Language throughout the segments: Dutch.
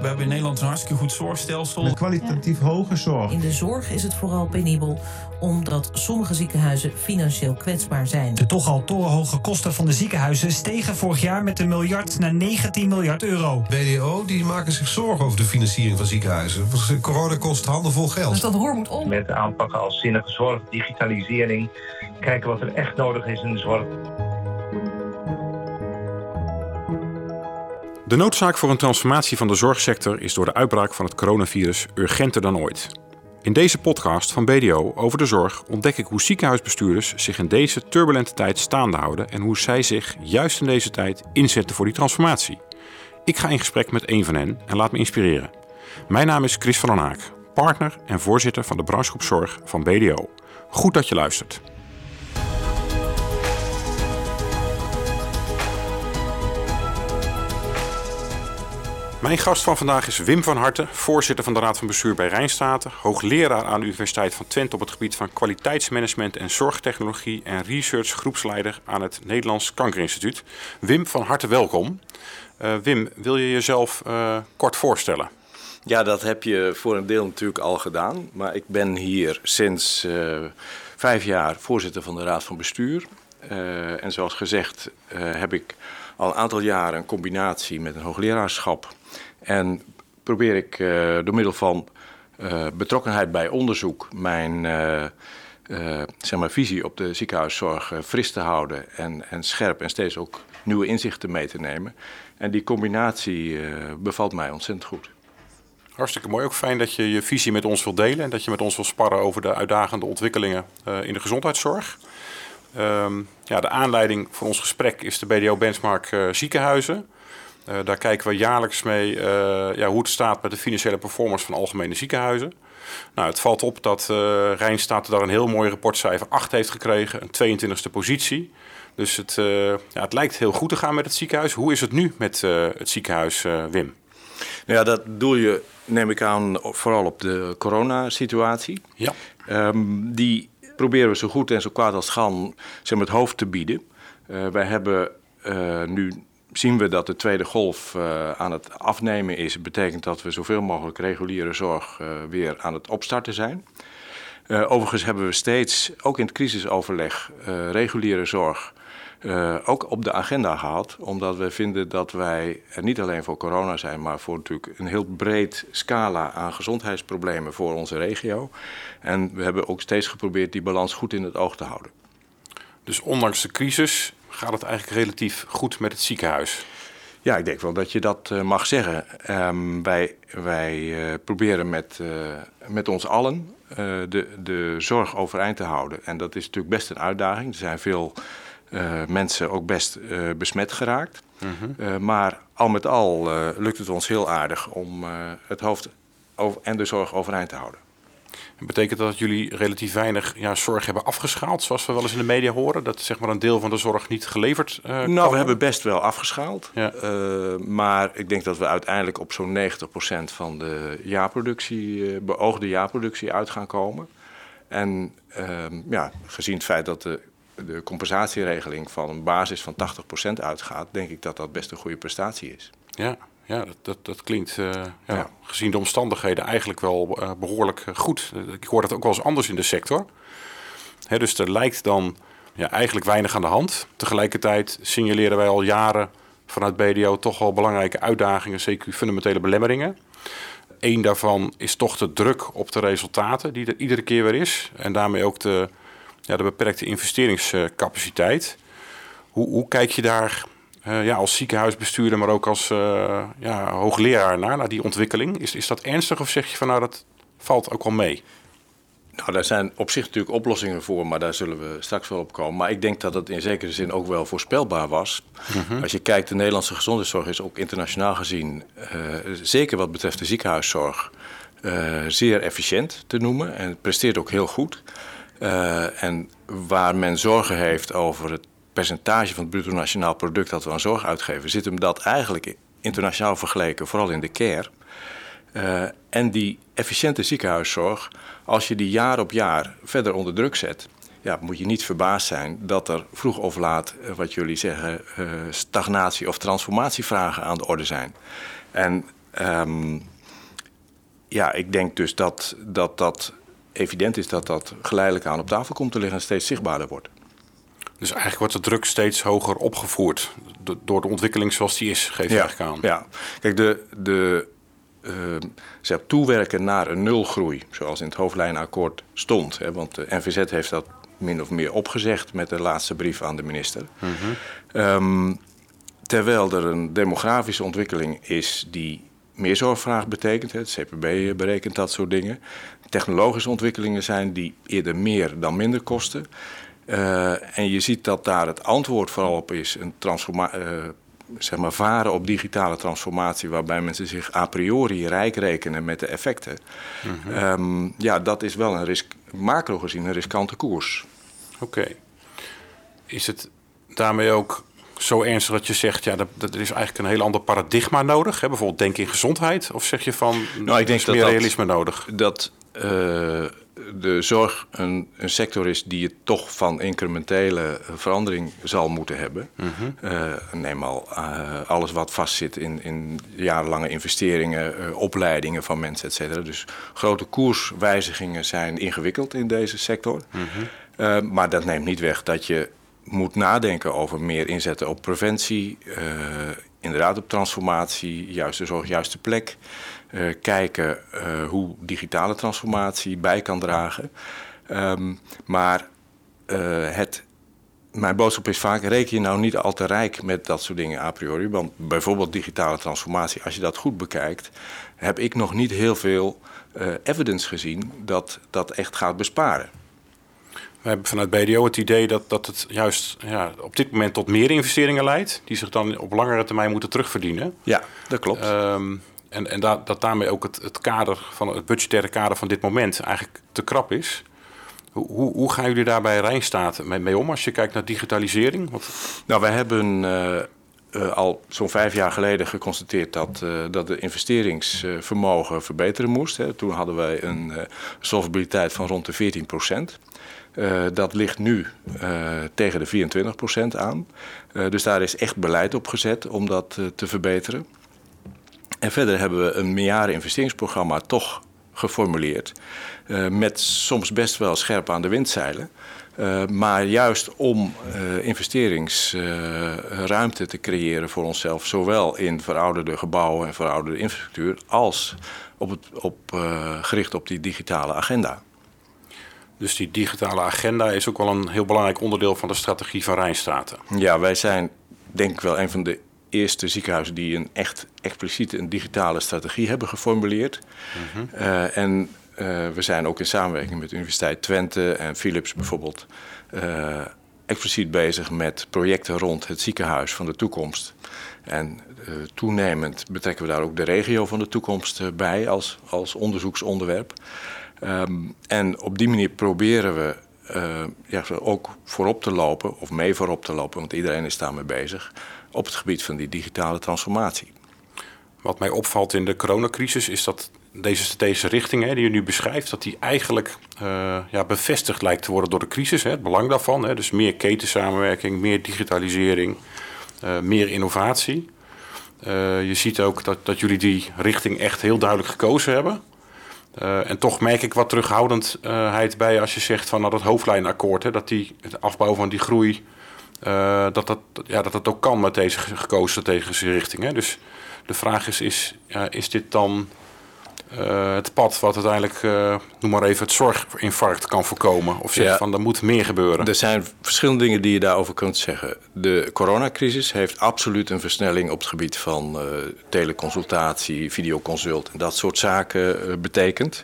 We hebben in Nederland een hartstikke goed zorgstelsel. Een kwalitatief hoge zorg. In de zorg is het vooral penibel, omdat sommige ziekenhuizen financieel kwetsbaar zijn. De toch al torenhoge kosten van de ziekenhuizen stegen vorig jaar met een miljard naar 19 miljard euro. BDO die maken zich zorgen over de financiering van ziekenhuizen. Corona kost handenvol geld. Dus dat roer moet om. Met aanpakken als zinnige zorg, digitalisering, kijken wat er echt nodig is in de zorg. De noodzaak voor een transformatie van de zorgsector is door de uitbraak van het coronavirus urgenter dan ooit. In deze podcast van BDO over de zorg ontdek ik hoe ziekenhuisbestuurders zich in deze turbulente tijd staande houden en hoe zij zich juist in deze tijd inzetten voor die transformatie. Ik ga in gesprek met een van hen en laat me inspireren. Mijn naam is Chris van den Haak, partner en voorzitter van de branchegroep Zorg van BDO. Goed dat je luistert. Mijn gast van vandaag is Wim van Harten, voorzitter van de Raad van Bestuur bij Rijnstate, hoogleraar aan de Universiteit van Twente op het gebied van kwaliteitsmanagement en zorgtechnologie en researchgroepsleider aan het Nederlands Kankerinstituut. Wim van Harte, welkom. Wim, wil je jezelf kort voorstellen? Ja, dat heb je voor een deel natuurlijk al gedaan, maar ik ben hier sinds 5 jaar voorzitter van de Raad van Bestuur. En zoals gezegd heb ik al een aantal jaren een combinatie met een hoogleraarschap. En probeer ik door middel van betrokkenheid bij onderzoek mijn visie op de ziekenhuiszorg fris te houden en scherp en steeds ook nieuwe inzichten mee te nemen. En die combinatie bevalt mij ontzettend goed. Hartstikke mooi. Ook fijn dat je je visie met ons wilt delen en dat je met ons wilt sparren over de uitdagende ontwikkelingen in de gezondheidszorg. De aanleiding voor ons gesprek is de BDO-benchmark ziekenhuizen. Daar kijken we jaarlijks mee hoe het staat met de financiële performance van algemene ziekenhuizen. Nou, het valt op dat Rijnstate daar een heel mooi rapportcijfer 8 heeft gekregen, een 22e positie. Dus het lijkt heel goed te gaan met het ziekenhuis. Hoe is het nu met het ziekenhuis, Wim? Nou ja, dat doel je, neem ik aan, vooral op de coronasituatie. Ja. Die proberen we zo goed en zo kwaad als het kan het hoofd te bieden. Wij hebben nu... zien we dat de tweede golf aan het afnemen is. Dat betekent dat we zoveel mogelijk reguliere zorg weer aan het opstarten zijn. Overigens hebben we steeds, ook in het crisisoverleg, reguliere zorg ook op de agenda gehad. Omdat we vinden dat wij er niet alleen voor corona zijn, maar voor natuurlijk een heel breed scala aan gezondheidsproblemen voor onze regio. En we hebben ook steeds geprobeerd die balans goed in het oog te houden. Dus ondanks de crisis gaat het eigenlijk relatief goed met het ziekenhuis? Ja, ik denk wel dat je dat mag zeggen. Wij proberen met ons allen de zorg overeind te houden. En dat is natuurlijk best een uitdaging. Er zijn veel mensen ook best besmet geraakt. Mm-hmm. Maar al met al lukt het ons heel aardig om het hoofd en de zorg overeind te houden. Betekent dat jullie relatief weinig zorg hebben afgeschaald, zoals we wel eens in de media horen? Dat zeg maar een deel van de zorg niet geleverd kan? Nou, we hebben best wel afgeschaald. Ja. Maar ik denk dat we uiteindelijk op zo'n 90% van de beoogde jaarproductie uit gaan komen. En gezien het feit dat de compensatieregeling van een basis van 80% uitgaat, denk ik dat dat best een goede prestatie is. Ja. Ja, dat klinkt gezien de omstandigheden eigenlijk wel behoorlijk goed. Ik hoor dat ook wel eens anders in de sector. Hè, dus er lijkt dan eigenlijk weinig aan de hand. Tegelijkertijd signaleren wij al jaren vanuit BDO toch wel belangrijke uitdagingen, zeker fundamentele belemmeringen. Eén daarvan is toch de druk op de resultaten die er iedere keer weer is. En daarmee ook de beperkte investeringscapaciteit. Hoe kijk je daar... als ziekenhuisbestuurder, maar ook als hoogleraar naar die ontwikkeling. Is dat ernstig of zeg je van dat valt ook wel mee? Nou, daar zijn op zich natuurlijk oplossingen voor, maar daar zullen we straks wel op komen. Maar ik denk dat het in zekere zin ook wel voorspelbaar was. Mm-hmm. Als je kijkt, de Nederlandse gezondheidszorg is ook internationaal gezien, zeker wat betreft de ziekenhuiszorg, zeer efficiënt te noemen. En het presteert ook heel goed. En waar men zorgen heeft over het percentage van het bruto nationaal product dat we aan zorg uitgeven, zit hem dat eigenlijk internationaal vergeleken, vooral in de care. En die efficiënte ziekenhuiszorg, als je die jaar op jaar verder onder druk zet, moet je niet verbaasd zijn dat er vroeg of laat, wat jullie zeggen, stagnatie- of transformatievragen aan de orde zijn. En Ik denk dus dat evident is dat dat geleidelijk aan op tafel komt te liggen en steeds zichtbaarder wordt. Dus eigenlijk wordt de druk steeds hoger opgevoerd door de ontwikkeling zoals die is, geeft eigenlijk aan. Ja, kijk, ze toewerken naar een nulgroei, zoals in het hoofdlijnenakkoord stond. Hè, want de NVZ heeft dat min of meer opgezegd met de laatste brief aan de minister. Mm-hmm. Terwijl er een demografische ontwikkeling is die meer zorgvraag betekent. Hè, het CPB berekent dat soort dingen. Technologische ontwikkelingen zijn die eerder meer dan minder kosten. En je ziet dat daar het antwoord vooral op is een varen op digitale transformatie, waarbij mensen zich a priori rijk rekenen met de effecten. Mm-hmm. Dat is wel macro gezien een riskante koers. Oké. Is het daarmee ook zo ernstig dat je zegt, dat er is eigenlijk een heel ander paradigma nodig? Hè? Bijvoorbeeld denk in gezondheid? Of zeg je van, ik denk dat meer realisme nodig? Dat de zorg een sector is die het toch van incrementele verandering zal moeten hebben. Mm-hmm. Alles wat vastzit in jarenlange investeringen, opleidingen van mensen, et cetera. Dus grote koerswijzigingen zijn ingewikkeld in deze sector. Mm-hmm. Maar dat neemt niet weg dat je moet nadenken over meer inzetten op preventie, inderdaad op transformatie, juiste zorg, juiste plek. Kijken hoe digitale transformatie bij kan dragen. Mijn boodschap is vaak, reken je nou niet al te rijk met dat soort dingen a priori. Want bijvoorbeeld digitale transformatie, als je dat goed bekijkt, heb ik nog niet heel veel evidence gezien dat dat echt gaat besparen. We hebben vanuit BDO het idee dat het juist op dit moment tot meer investeringen leidt, die zich dan op langere termijn moeten terugverdienen. Ja, dat klopt. En dat daarmee ook het budgettaire kader van dit moment eigenlijk te krap is. Hoe gaan jullie daar bij Rijnstate mee om als je kijkt naar digitalisering? Wij hebben al zo'n 5 jaar geleden geconstateerd dat de investeringsvermogen verbeteren moest. Hè. Toen hadden wij een solvabiliteit van rond de 14%. Dat ligt nu tegen de 24% aan. Dus daar is echt beleid op gezet om dat te verbeteren. En verder hebben we een meerjaren investeringsprogramma toch geformuleerd. Met soms best wel scherp aan de windzeilen. Maar juist om investeringsruimte te creëren voor onszelf. Zowel in verouderde gebouwen en verouderde infrastructuur. Als gericht op die digitale agenda. Dus die digitale agenda is ook wel een heel belangrijk onderdeel van de strategie van Rijnstate. Ja, wij zijn denk ik wel een van de eerste ziekenhuizen die een echt expliciete een digitale strategie hebben geformuleerd. Mm-hmm. We zijn ook in samenwerking met de Universiteit Twente en Philips bijvoorbeeld expliciet bezig met projecten rond het ziekenhuis van de toekomst. En toenemend betrekken we daar ook de regio van de toekomst bij als onderzoeksonderwerp. En op die manier proberen we ook voorop te lopen, of mee voorop te lopen, want iedereen is daarmee bezig, op het gebied van die digitale transformatie. Wat mij opvalt in de coronacrisis is dat deze richting die u nu beschrijft, dat die eigenlijk bevestigd lijkt te worden door de crisis. Hè, het belang daarvan, hè, dus meer ketensamenwerking, meer digitalisering, meer innovatie. Je ziet ook dat jullie die richting echt heel duidelijk gekozen hebben. En toch merk ik wat terughoudendheid bij als je zegt van dat hoofdlijnenakkoord, hè, dat het afbouw van die groei, dat het ook kan met deze gekozen strategische richting. Hè. Dus de vraag is dit dan het pad wat uiteindelijk, noem maar even, het zorginfarct kan voorkomen? Of zegt er moet meer gebeuren? Er zijn verschillende dingen die je daarover kunt zeggen. De coronacrisis heeft absoluut een versnelling op het gebied van teleconsultatie, videoconsult en dat soort zaken betekend.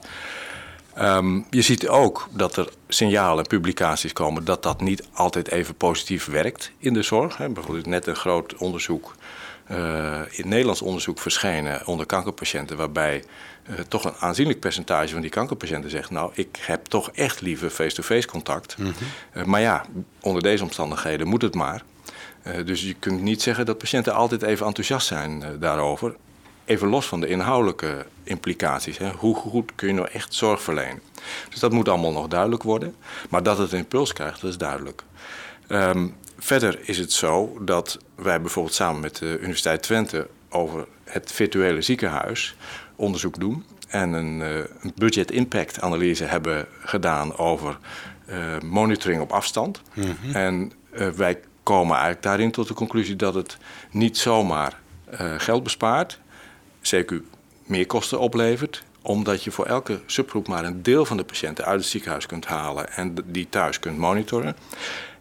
Je ziet ook dat er signalen en publicaties komen dat niet altijd even positief werkt in de zorg. Hè. Bijvoorbeeld net een groot onderzoek, in Nederlands onderzoek verschenen onder kankerpatiënten, waarbij toch een aanzienlijk percentage van die kankerpatiënten zegt, ik heb toch echt liever face-to-face contact. Mm-hmm. Onder deze omstandigheden moet het maar. Dus je kunt niet zeggen dat patiënten altijd even enthousiast zijn daarover. Even los van de inhoudelijke implicaties. Hè. Hoe goed kun je nou echt zorg verlenen? Dus dat moet allemaal nog duidelijk worden. Maar dat het een impuls krijgt, dat is duidelijk. Verder is het zo dat wij bijvoorbeeld samen met de Universiteit Twente over het virtuele ziekenhuis onderzoek doen en een budget impact analyse hebben gedaan over monitoring op afstand. Mm-hmm. En wij komen eigenlijk daarin tot de conclusie dat het niet zomaar geld bespaart, CQ meer kosten oplevert, omdat je voor elke subgroep maar een deel van de patiënten uit het ziekenhuis kunt halen en die thuis kunt monitoren.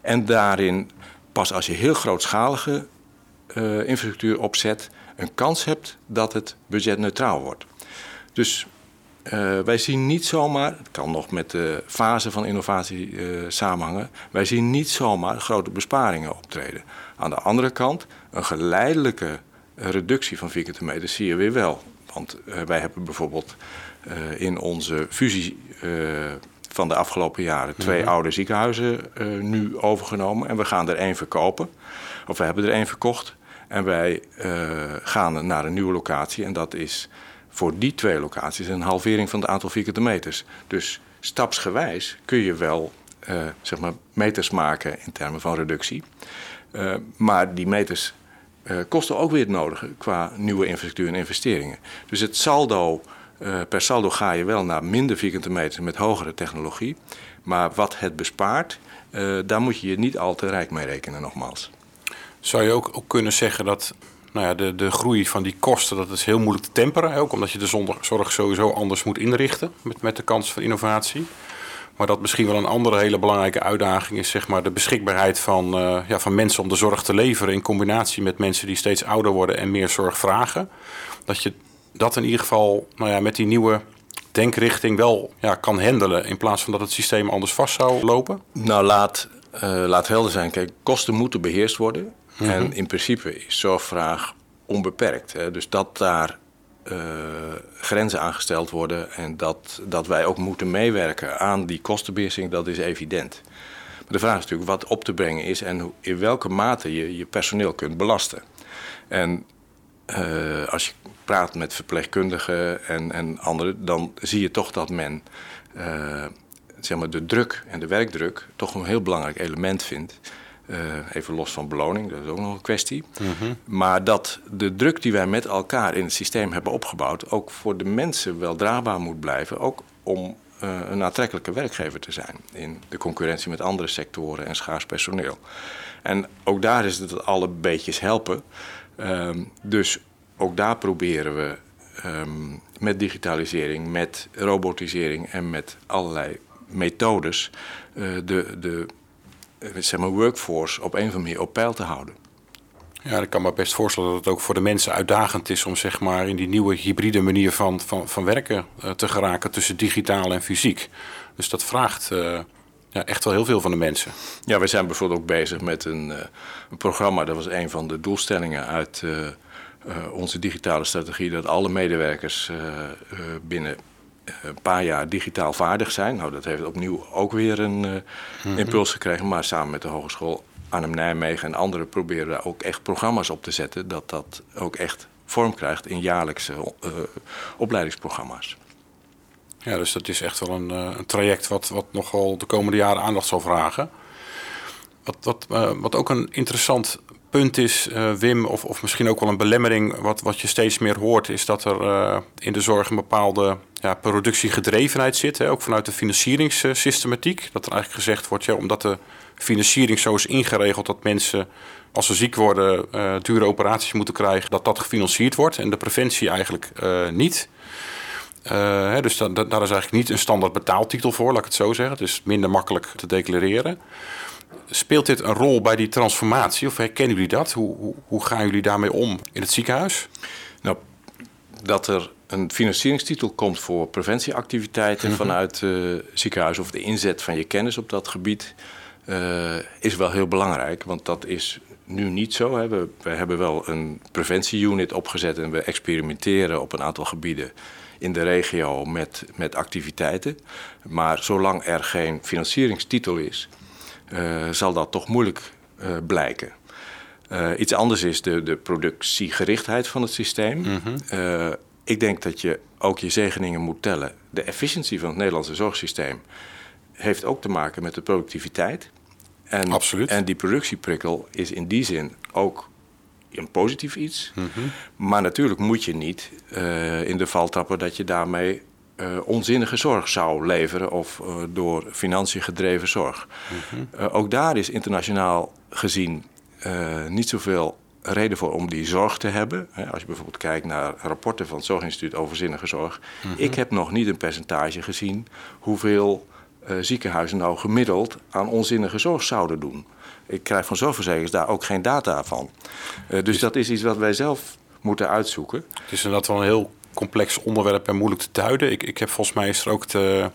En daarin pas als je heel grootschalige infrastructuur opzet, een kans hebt dat het budgetneutraal wordt. Dus wij zien niet zomaar, het kan nog met de fase van innovatie samenhangen, wij zien niet zomaar grote besparingen optreden. Aan de andere kant, een geleidelijke reductie van vierkante meter zie je weer wel. Want wij hebben bijvoorbeeld in onze fusie van de afgelopen jaren 2 mm-hmm. oude ziekenhuizen nu overgenomen. En we gaan er 1 verkopen. Of we hebben er 1 verkocht. En wij gaan naar een nieuwe locatie. En dat is voor die 2 locaties een halvering van het aantal vierkante meters. Dus stapsgewijs kun je wel meters maken in termen van reductie. Maar die meters kosten ook weer het nodige qua nieuwe infrastructuur en investeringen. Dus het saldo, per saldo ga je wel naar minder vierkante meters met hogere technologie. Maar wat het bespaart, daar moet je je niet al te rijk mee rekenen nogmaals. Zou je ook kunnen zeggen dat de groei van die kosten, dat is heel moeilijk te temperen. Ook omdat je de zorg sowieso anders moet inrichten met de kans van innovatie. Maar dat misschien wel een andere hele belangrijke uitdaging is, de beschikbaarheid van mensen om de zorg te leveren in combinatie met mensen die steeds ouder worden en meer zorg vragen. Dat je dat in ieder geval met die nieuwe denkrichting wel kan handelen in plaats van dat het systeem anders vast zou lopen. Nou, laat helder zijn. Kijk, kosten moeten beheerst worden. Mm-hmm. En in principe is zorgvraag onbeperkt. Hè? Dus dat daar grenzen aangesteld worden en dat wij ook moeten meewerken aan die kostenbeheersing, dat is evident. Maar de vraag is natuurlijk wat op te brengen is en in welke mate je personeel kunt belasten. En als je praat met verpleegkundigen en anderen, dan zie je toch dat men de druk en de werkdruk toch een heel belangrijk element vindt. Even los van beloning, dat is ook nog een kwestie. Mm-hmm. Maar dat de druk die wij met elkaar in het systeem hebben opgebouwd ook voor de mensen wel draagbaar moet blijven. Ook om een aantrekkelijke werkgever te zijn in de concurrentie met andere sectoren en schaars personeel. En ook daar is het dat alle beetjes helpen. Dus ook daar proberen we met digitalisering, met robotisering en met allerlei methodes de workforce op een of andere manier op peil te houden. Ja, ik kan me best voorstellen dat het ook voor de mensen uitdagend is om in die nieuwe hybride manier van werken te geraken tussen digitaal en fysiek. Dus dat vraagt echt wel heel veel van de mensen. Ja, we zijn bijvoorbeeld ook bezig met een programma. Dat was een van de doelstellingen uit onze digitale strategie, dat alle medewerkers binnen een paar jaar digitaal vaardig zijn. Nou, dat heeft opnieuw ook weer een impuls gekregen. Maar samen met de Hogeschool Arnhem-Nijmegen en anderen proberen daar ook echt programma's op te zetten, dat ook echt vorm krijgt in jaarlijkse opleidingsprogramma's. Ja, dus dat is echt wel een traject wat nogal de komende jaren aandacht zal vragen. Wat ook een interessant punt is, Wim, of misschien ook wel een belemmering, wat je steeds meer hoort, is dat er in de zorg een bepaalde productiegedrevenheid zit. Hè, ook vanuit de financieringssystematiek. Dat er eigenlijk gezegd wordt, omdat de financiering zo is ingeregeld dat mensen, als ze ziek worden, dure operaties moeten krijgen, dat gefinancierd wordt en de preventie eigenlijk niet. Dus daar is eigenlijk niet een standaard betaaltitel voor, laat ik het zo zeggen. Het is minder makkelijk te declareren. Speelt dit een rol bij die transformatie? Of herkennen jullie dat? Hoe gaan jullie daarmee om in het ziekenhuis? Nou, dat er een financieringstitel komt voor preventieactiviteiten vanuit het ziekenhuis of de inzet van je kennis op dat gebied is wel heel belangrijk. Want dat is nu niet zo. Hè. We hebben wel een preventieunit opgezet en we experimenteren op een aantal gebieden in de regio met activiteiten. Maar zolang er geen financieringstitel is, zal dat toch moeilijk blijken. Iets anders is de productiegerichtheid van het systeem. Mm-hmm. Ik denk dat je ook je zegeningen moet tellen. De efficiëntie van het Nederlandse zorgsysteem heeft ook te maken met de productiviteit. En, absoluut. En die productieprikkel is in die zin ook een positief iets. Mm-hmm. Maar natuurlijk moet je niet in de val tappen dat je daarmee onzinnige zorg zou leveren of door financiën gedreven zorg. Mm-hmm. Ook daar is internationaal gezien niet zoveel reden voor om die zorg te hebben. Als je bijvoorbeeld kijkt naar rapporten van het Zorginstituut over zinnige zorg. Mm-hmm. Ik heb nog niet een percentage gezien hoeveel ziekenhuizen nou gemiddeld aan onzinnige zorg zouden doen. Ik krijg van zorgverzekers daar ook geen data van. Dus dat is iets wat wij zelf moeten uitzoeken. Het is inderdaad wel een heel complex onderwerp en moeilijk te duiden. Ik heb volgens mij is er ook de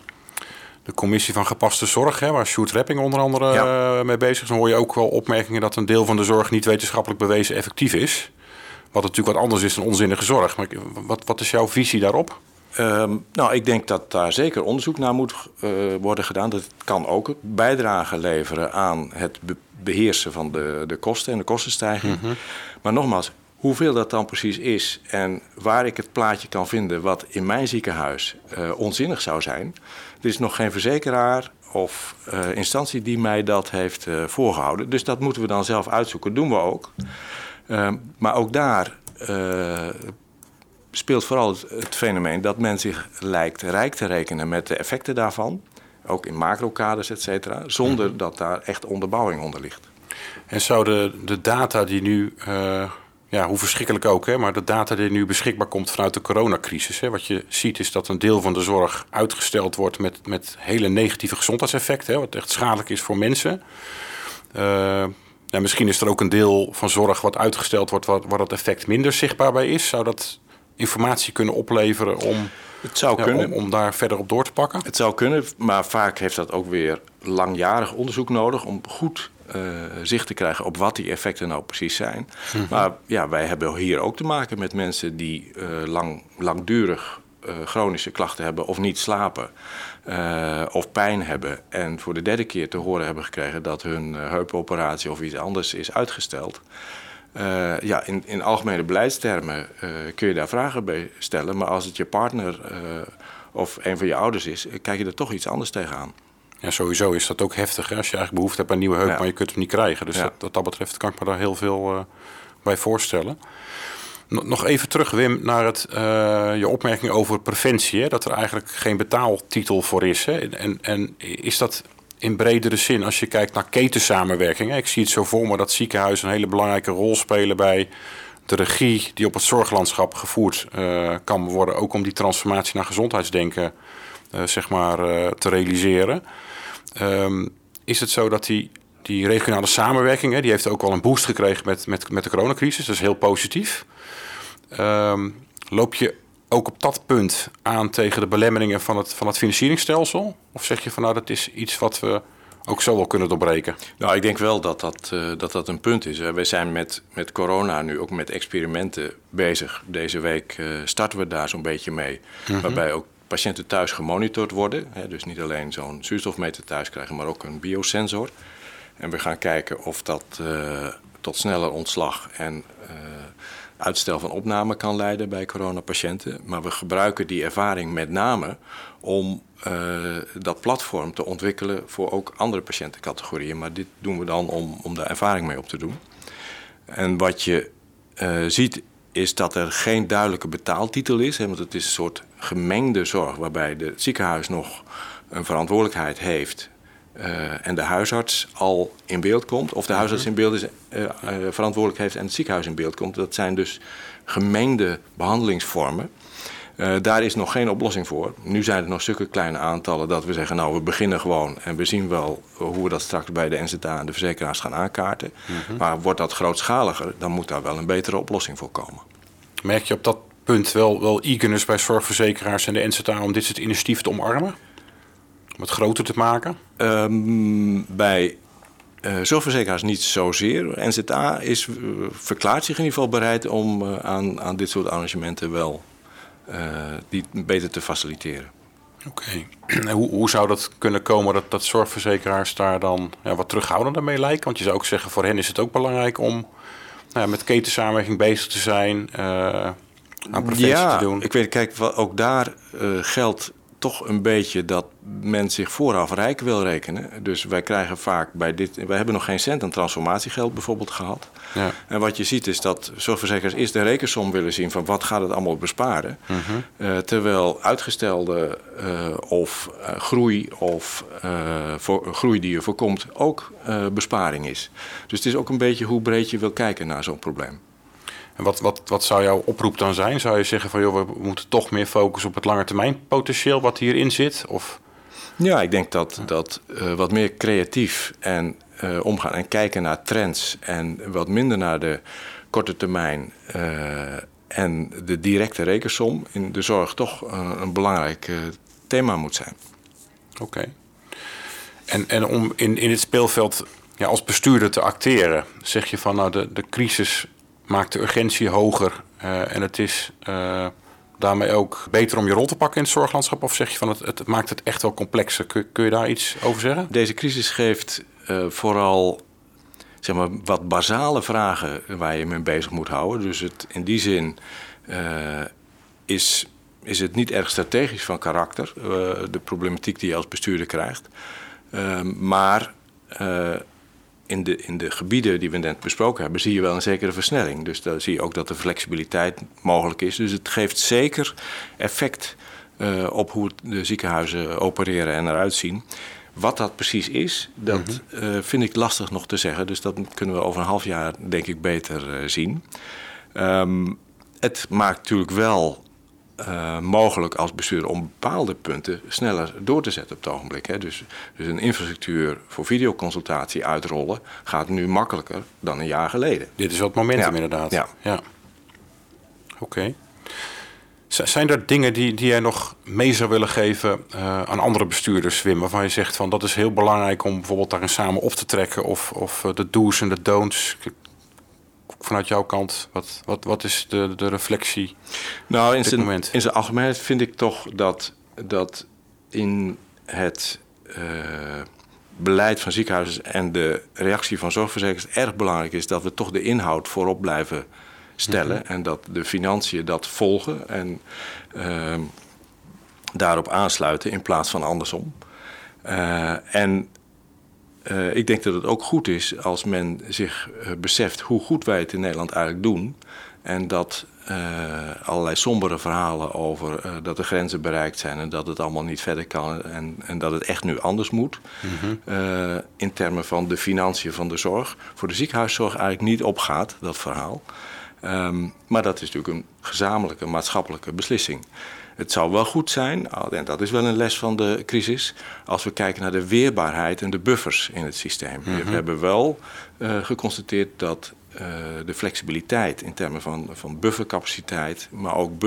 commissie van gepaste zorg, hè, waar Sjoerd Repping onder andere mee bezig is. Dan hoor je ook wel opmerkingen dat een deel van de zorg niet wetenschappelijk bewezen effectief is. Wat natuurlijk wat anders is dan onzinnige zorg. Maar wat is jouw visie daarop? Ik denk dat daar zeker onderzoek naar moet worden gedaan. Dat kan ook bijdrage leveren aan het beheersen van de kosten en de kostenstijging. Mm-hmm. Maar nogmaals, hoeveel dat dan precies is en waar ik het plaatje kan vinden wat in mijn ziekenhuis onzinnig zou zijn. Er is nog geen verzekeraar of instantie die mij dat heeft voorgehouden. Dus dat moeten we dan zelf uitzoeken. Dat doen we ook. Maar ook daar speelt vooral het fenomeen dat men zich lijkt rijk te rekenen met de effecten daarvan. Ook in macro-kaders, et cetera. Zonder dat daar echt onderbouwing onder ligt. En zou de data die nu... hoe verschrikkelijk ook, hè, maar de data die nu beschikbaar komt vanuit de coronacrisis. Hè, wat je ziet is dat een deel van de zorg uitgesteld wordt met hele negatieve gezondheidseffecten. Hè, wat echt schadelijk is voor mensen. Misschien is er ook een deel van zorg wat uitgesteld wordt waar dat effect minder zichtbaar bij is. Zou dat informatie kunnen opleveren om daar verder op door te pakken? Het zou kunnen, maar vaak heeft dat ook weer langjarig onderzoek nodig om goed zicht te krijgen op wat die effecten nou precies zijn. Mm-hmm. Maar ja, wij hebben hier ook te maken met mensen die langdurig chronische klachten hebben of niet slapen of pijn hebben en voor de derde keer te horen hebben gekregen dat hun heupoperatie of iets anders is uitgesteld. In algemene beleidstermen kun je daar vragen bij stellen, maar als het je partner of een van je ouders is, kijk je er toch iets anders tegenaan. Ja, sowieso is dat ook heftig. Hè? Als je eigenlijk behoefte hebt aan nieuwe heup, maar je kunt hem niet krijgen. Dus dat betreft kan ik me daar heel veel bij voorstellen. Nog even terug, Wim, naar je opmerking over preventie. Hè? Dat er eigenlijk geen betaaltitel voor is. Hè? En is dat in bredere zin, als je kijkt naar ketensamenwerking. Hè? Ik zie het zo voor me dat ziekenhuizen een hele belangrijke rol spelen bij de regie die op het zorglandschap gevoerd kan worden. Ook om die transformatie naar gezondheidsdenken te realiseren. Is het zo dat die regionale samenwerking, die heeft ook al een boost gekregen met de coronacrisis, dat is heel positief. Loop je ook op dat punt aan tegen de belemmeringen van het financieringsstelsel? Of zeg je van dat is iets wat we ook zo wel kunnen doorbreken? Nou, ik denk wel dat een punt is. Wij zijn met corona nu ook met experimenten bezig. Deze week starten we daar zo'n beetje mee, waarbij ook patiënten thuis gemonitord worden. Dus niet alleen zo'n zuurstofmeter thuis krijgen, maar ook een biosensor. En we gaan kijken of dat tot sneller ontslag en uitstel van opname kan leiden bij coronapatiënten. Maar we gebruiken die ervaring met name om dat platform te ontwikkelen voor ook andere patiëntencategorieën. Maar dit doen we dan om daar ervaring mee op te doen. En wat je ziet is dat er geen duidelijke betaaltitel is. Want het is een soort gemengde zorg waarbij het ziekenhuis nog een verantwoordelijkheid heeft en de huisarts al in beeld komt. Of de huisarts in beeld is, verantwoordelijk heeft en het ziekenhuis in beeld komt. Dat zijn dus gemengde behandelingsvormen. Daar is nog geen oplossing voor. Nu zijn er nog zulke kleine aantallen dat we zeggen, we beginnen gewoon en we zien wel hoe we dat straks bij de NZA en de verzekeraars gaan aankaarten. Mm-hmm. Maar wordt dat grootschaliger, dan moet daar wel een betere oplossing voor komen. Merk je op dat punt wel eagerness bij zorgverzekeraars en de NZA om dit soort initiatieven te omarmen? Om het groter te maken? Bij zorgverzekeraars niet zozeer. NZA verklaart zich in ieder geval bereid om aan dit soort arrangementen wel die beter te faciliteren. Oké. En hoe zou dat kunnen komen dat zorgverzekeraars daar dan wat terughoudender mee lijken? Want je zou ook zeggen, voor hen is het ook belangrijk om met ketensamenwerking bezig te zijn, aan preventie te doen. Ik weet, kijk, ook daar geldt toch een beetje dat men zich vooraf rijk wil rekenen. Dus wij krijgen vaak bij dit... Wij hebben nog geen cent aan transformatiegeld bijvoorbeeld gehad. Ja. En wat je ziet is dat zorgverzekeraars eerst de rekensom willen zien van wat gaat het allemaal besparen. Mm-hmm. Terwijl uitgestelde groei die je voorkomt ook besparing is. Dus het is ook een beetje hoe breed je wil kijken naar zo'n probleem. En wat zou jouw oproep dan zijn? Zou je zeggen van joh, we moeten toch meer focussen op het langetermijnpotentieel wat hierin zit? Of? Ja, ik denk dat wat meer creatief en omgaan en kijken naar trends en wat minder naar de korte termijn en de directe rekensom in de zorg toch een belangrijk thema moet zijn. Oké. En om in het speelveld ja, als bestuurder te acteren, zeg je van nou de crisis maakt de urgentie hoger en het is daarmee ook beter om je rol te pakken in het zorglandschap? Of zeg je van het maakt het echt wel complexer? Kun je daar iets over zeggen? Deze crisis geeft vooral zeg maar, wat basale vragen waar je mee bezig moet houden. Dus in die zin is het niet erg strategisch van karakter, de problematiek die je als bestuurder krijgt. In de gebieden die we net besproken hebben, zie je wel een zekere versnelling. Dus daar zie je ook dat de flexibiliteit mogelijk is. Dus het geeft zeker effect op hoe de ziekenhuizen opereren en eruit zien. Wat dat precies is, dat vind ik lastig nog te zeggen. Dus dat kunnen we over een half jaar denk ik beter zien. Het maakt natuurlijk wel mogelijk als bestuurder om bepaalde punten sneller door te zetten op het ogenblik. Hè. Dus een infrastructuur voor videoconsultatie uitrollen gaat nu makkelijker dan een jaar geleden. Dit is wat momentum inderdaad. Ja. Oké. Zijn er dingen die jij nog mee zou willen geven aan andere bestuurders, Wim? Waarvan je zegt van dat is heel belangrijk om bijvoorbeeld daarin samen op te trekken of de do's en de don'ts. Vanuit jouw kant, wat is de reflectie nou, op dit moment? In zijn algemeenheid vind ik toch dat in het beleid van ziekenhuizen en de reactie van zorgverzekeraars erg belangrijk is dat we toch de inhoud voorop blijven stellen. Mm-hmm. En dat de financiën dat volgen en daarop aansluiten in plaats van andersom. Ik denk dat het ook goed is als men zich beseft hoe goed wij het in Nederland eigenlijk doen. En dat allerlei sombere verhalen over dat de grenzen bereikt zijn en dat het allemaal niet verder kan en dat het echt nu anders moet. Mm-hmm. In termen van de financiën van de zorg. Voor de ziekenhuiszorg eigenlijk niet opgaat, dat verhaal. Maar dat is natuurlijk een gezamenlijke maatschappelijke beslissing. Het zou wel goed zijn, en dat is wel een les van de crisis, als we kijken naar de weerbaarheid en de buffers in het systeem. Mm-hmm. We hebben wel geconstateerd dat de flexibiliteit in termen van buffercapaciteit, maar ook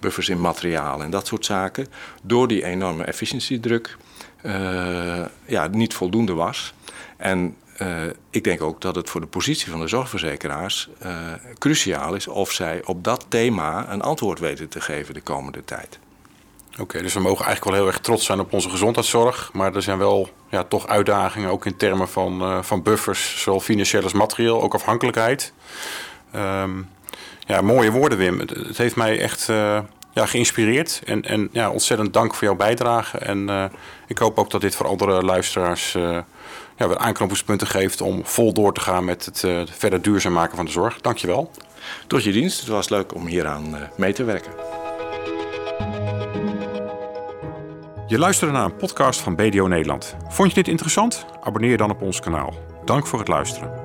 buffers in materiaal en dat soort zaken, door die enorme efficiëntiedruk niet voldoende was. En ik denk ook dat het voor de positie van de zorgverzekeraars cruciaal is of zij op dat thema een antwoord weten te geven de komende tijd. Oké, dus we mogen eigenlijk wel heel erg trots zijn op onze gezondheidszorg. Maar er zijn wel toch uitdagingen ook in termen van buffers, zowel financieel als materieel, ook afhankelijkheid. Mooie woorden, Wim. Het heeft mij echt geïnspireerd. En ontzettend dank voor jouw bijdrage. En ik hoop ook dat dit voor andere luisteraars weer aanknopingspunten geeft om vol door te gaan met het verder duurzaam maken van de zorg. Dankjewel. Tot je dienst. Het was leuk om hieraan mee te werken. Je luisterde naar een podcast van BDO Nederland. Vond je dit interessant? Abonneer je dan op ons kanaal. Dank voor het luisteren.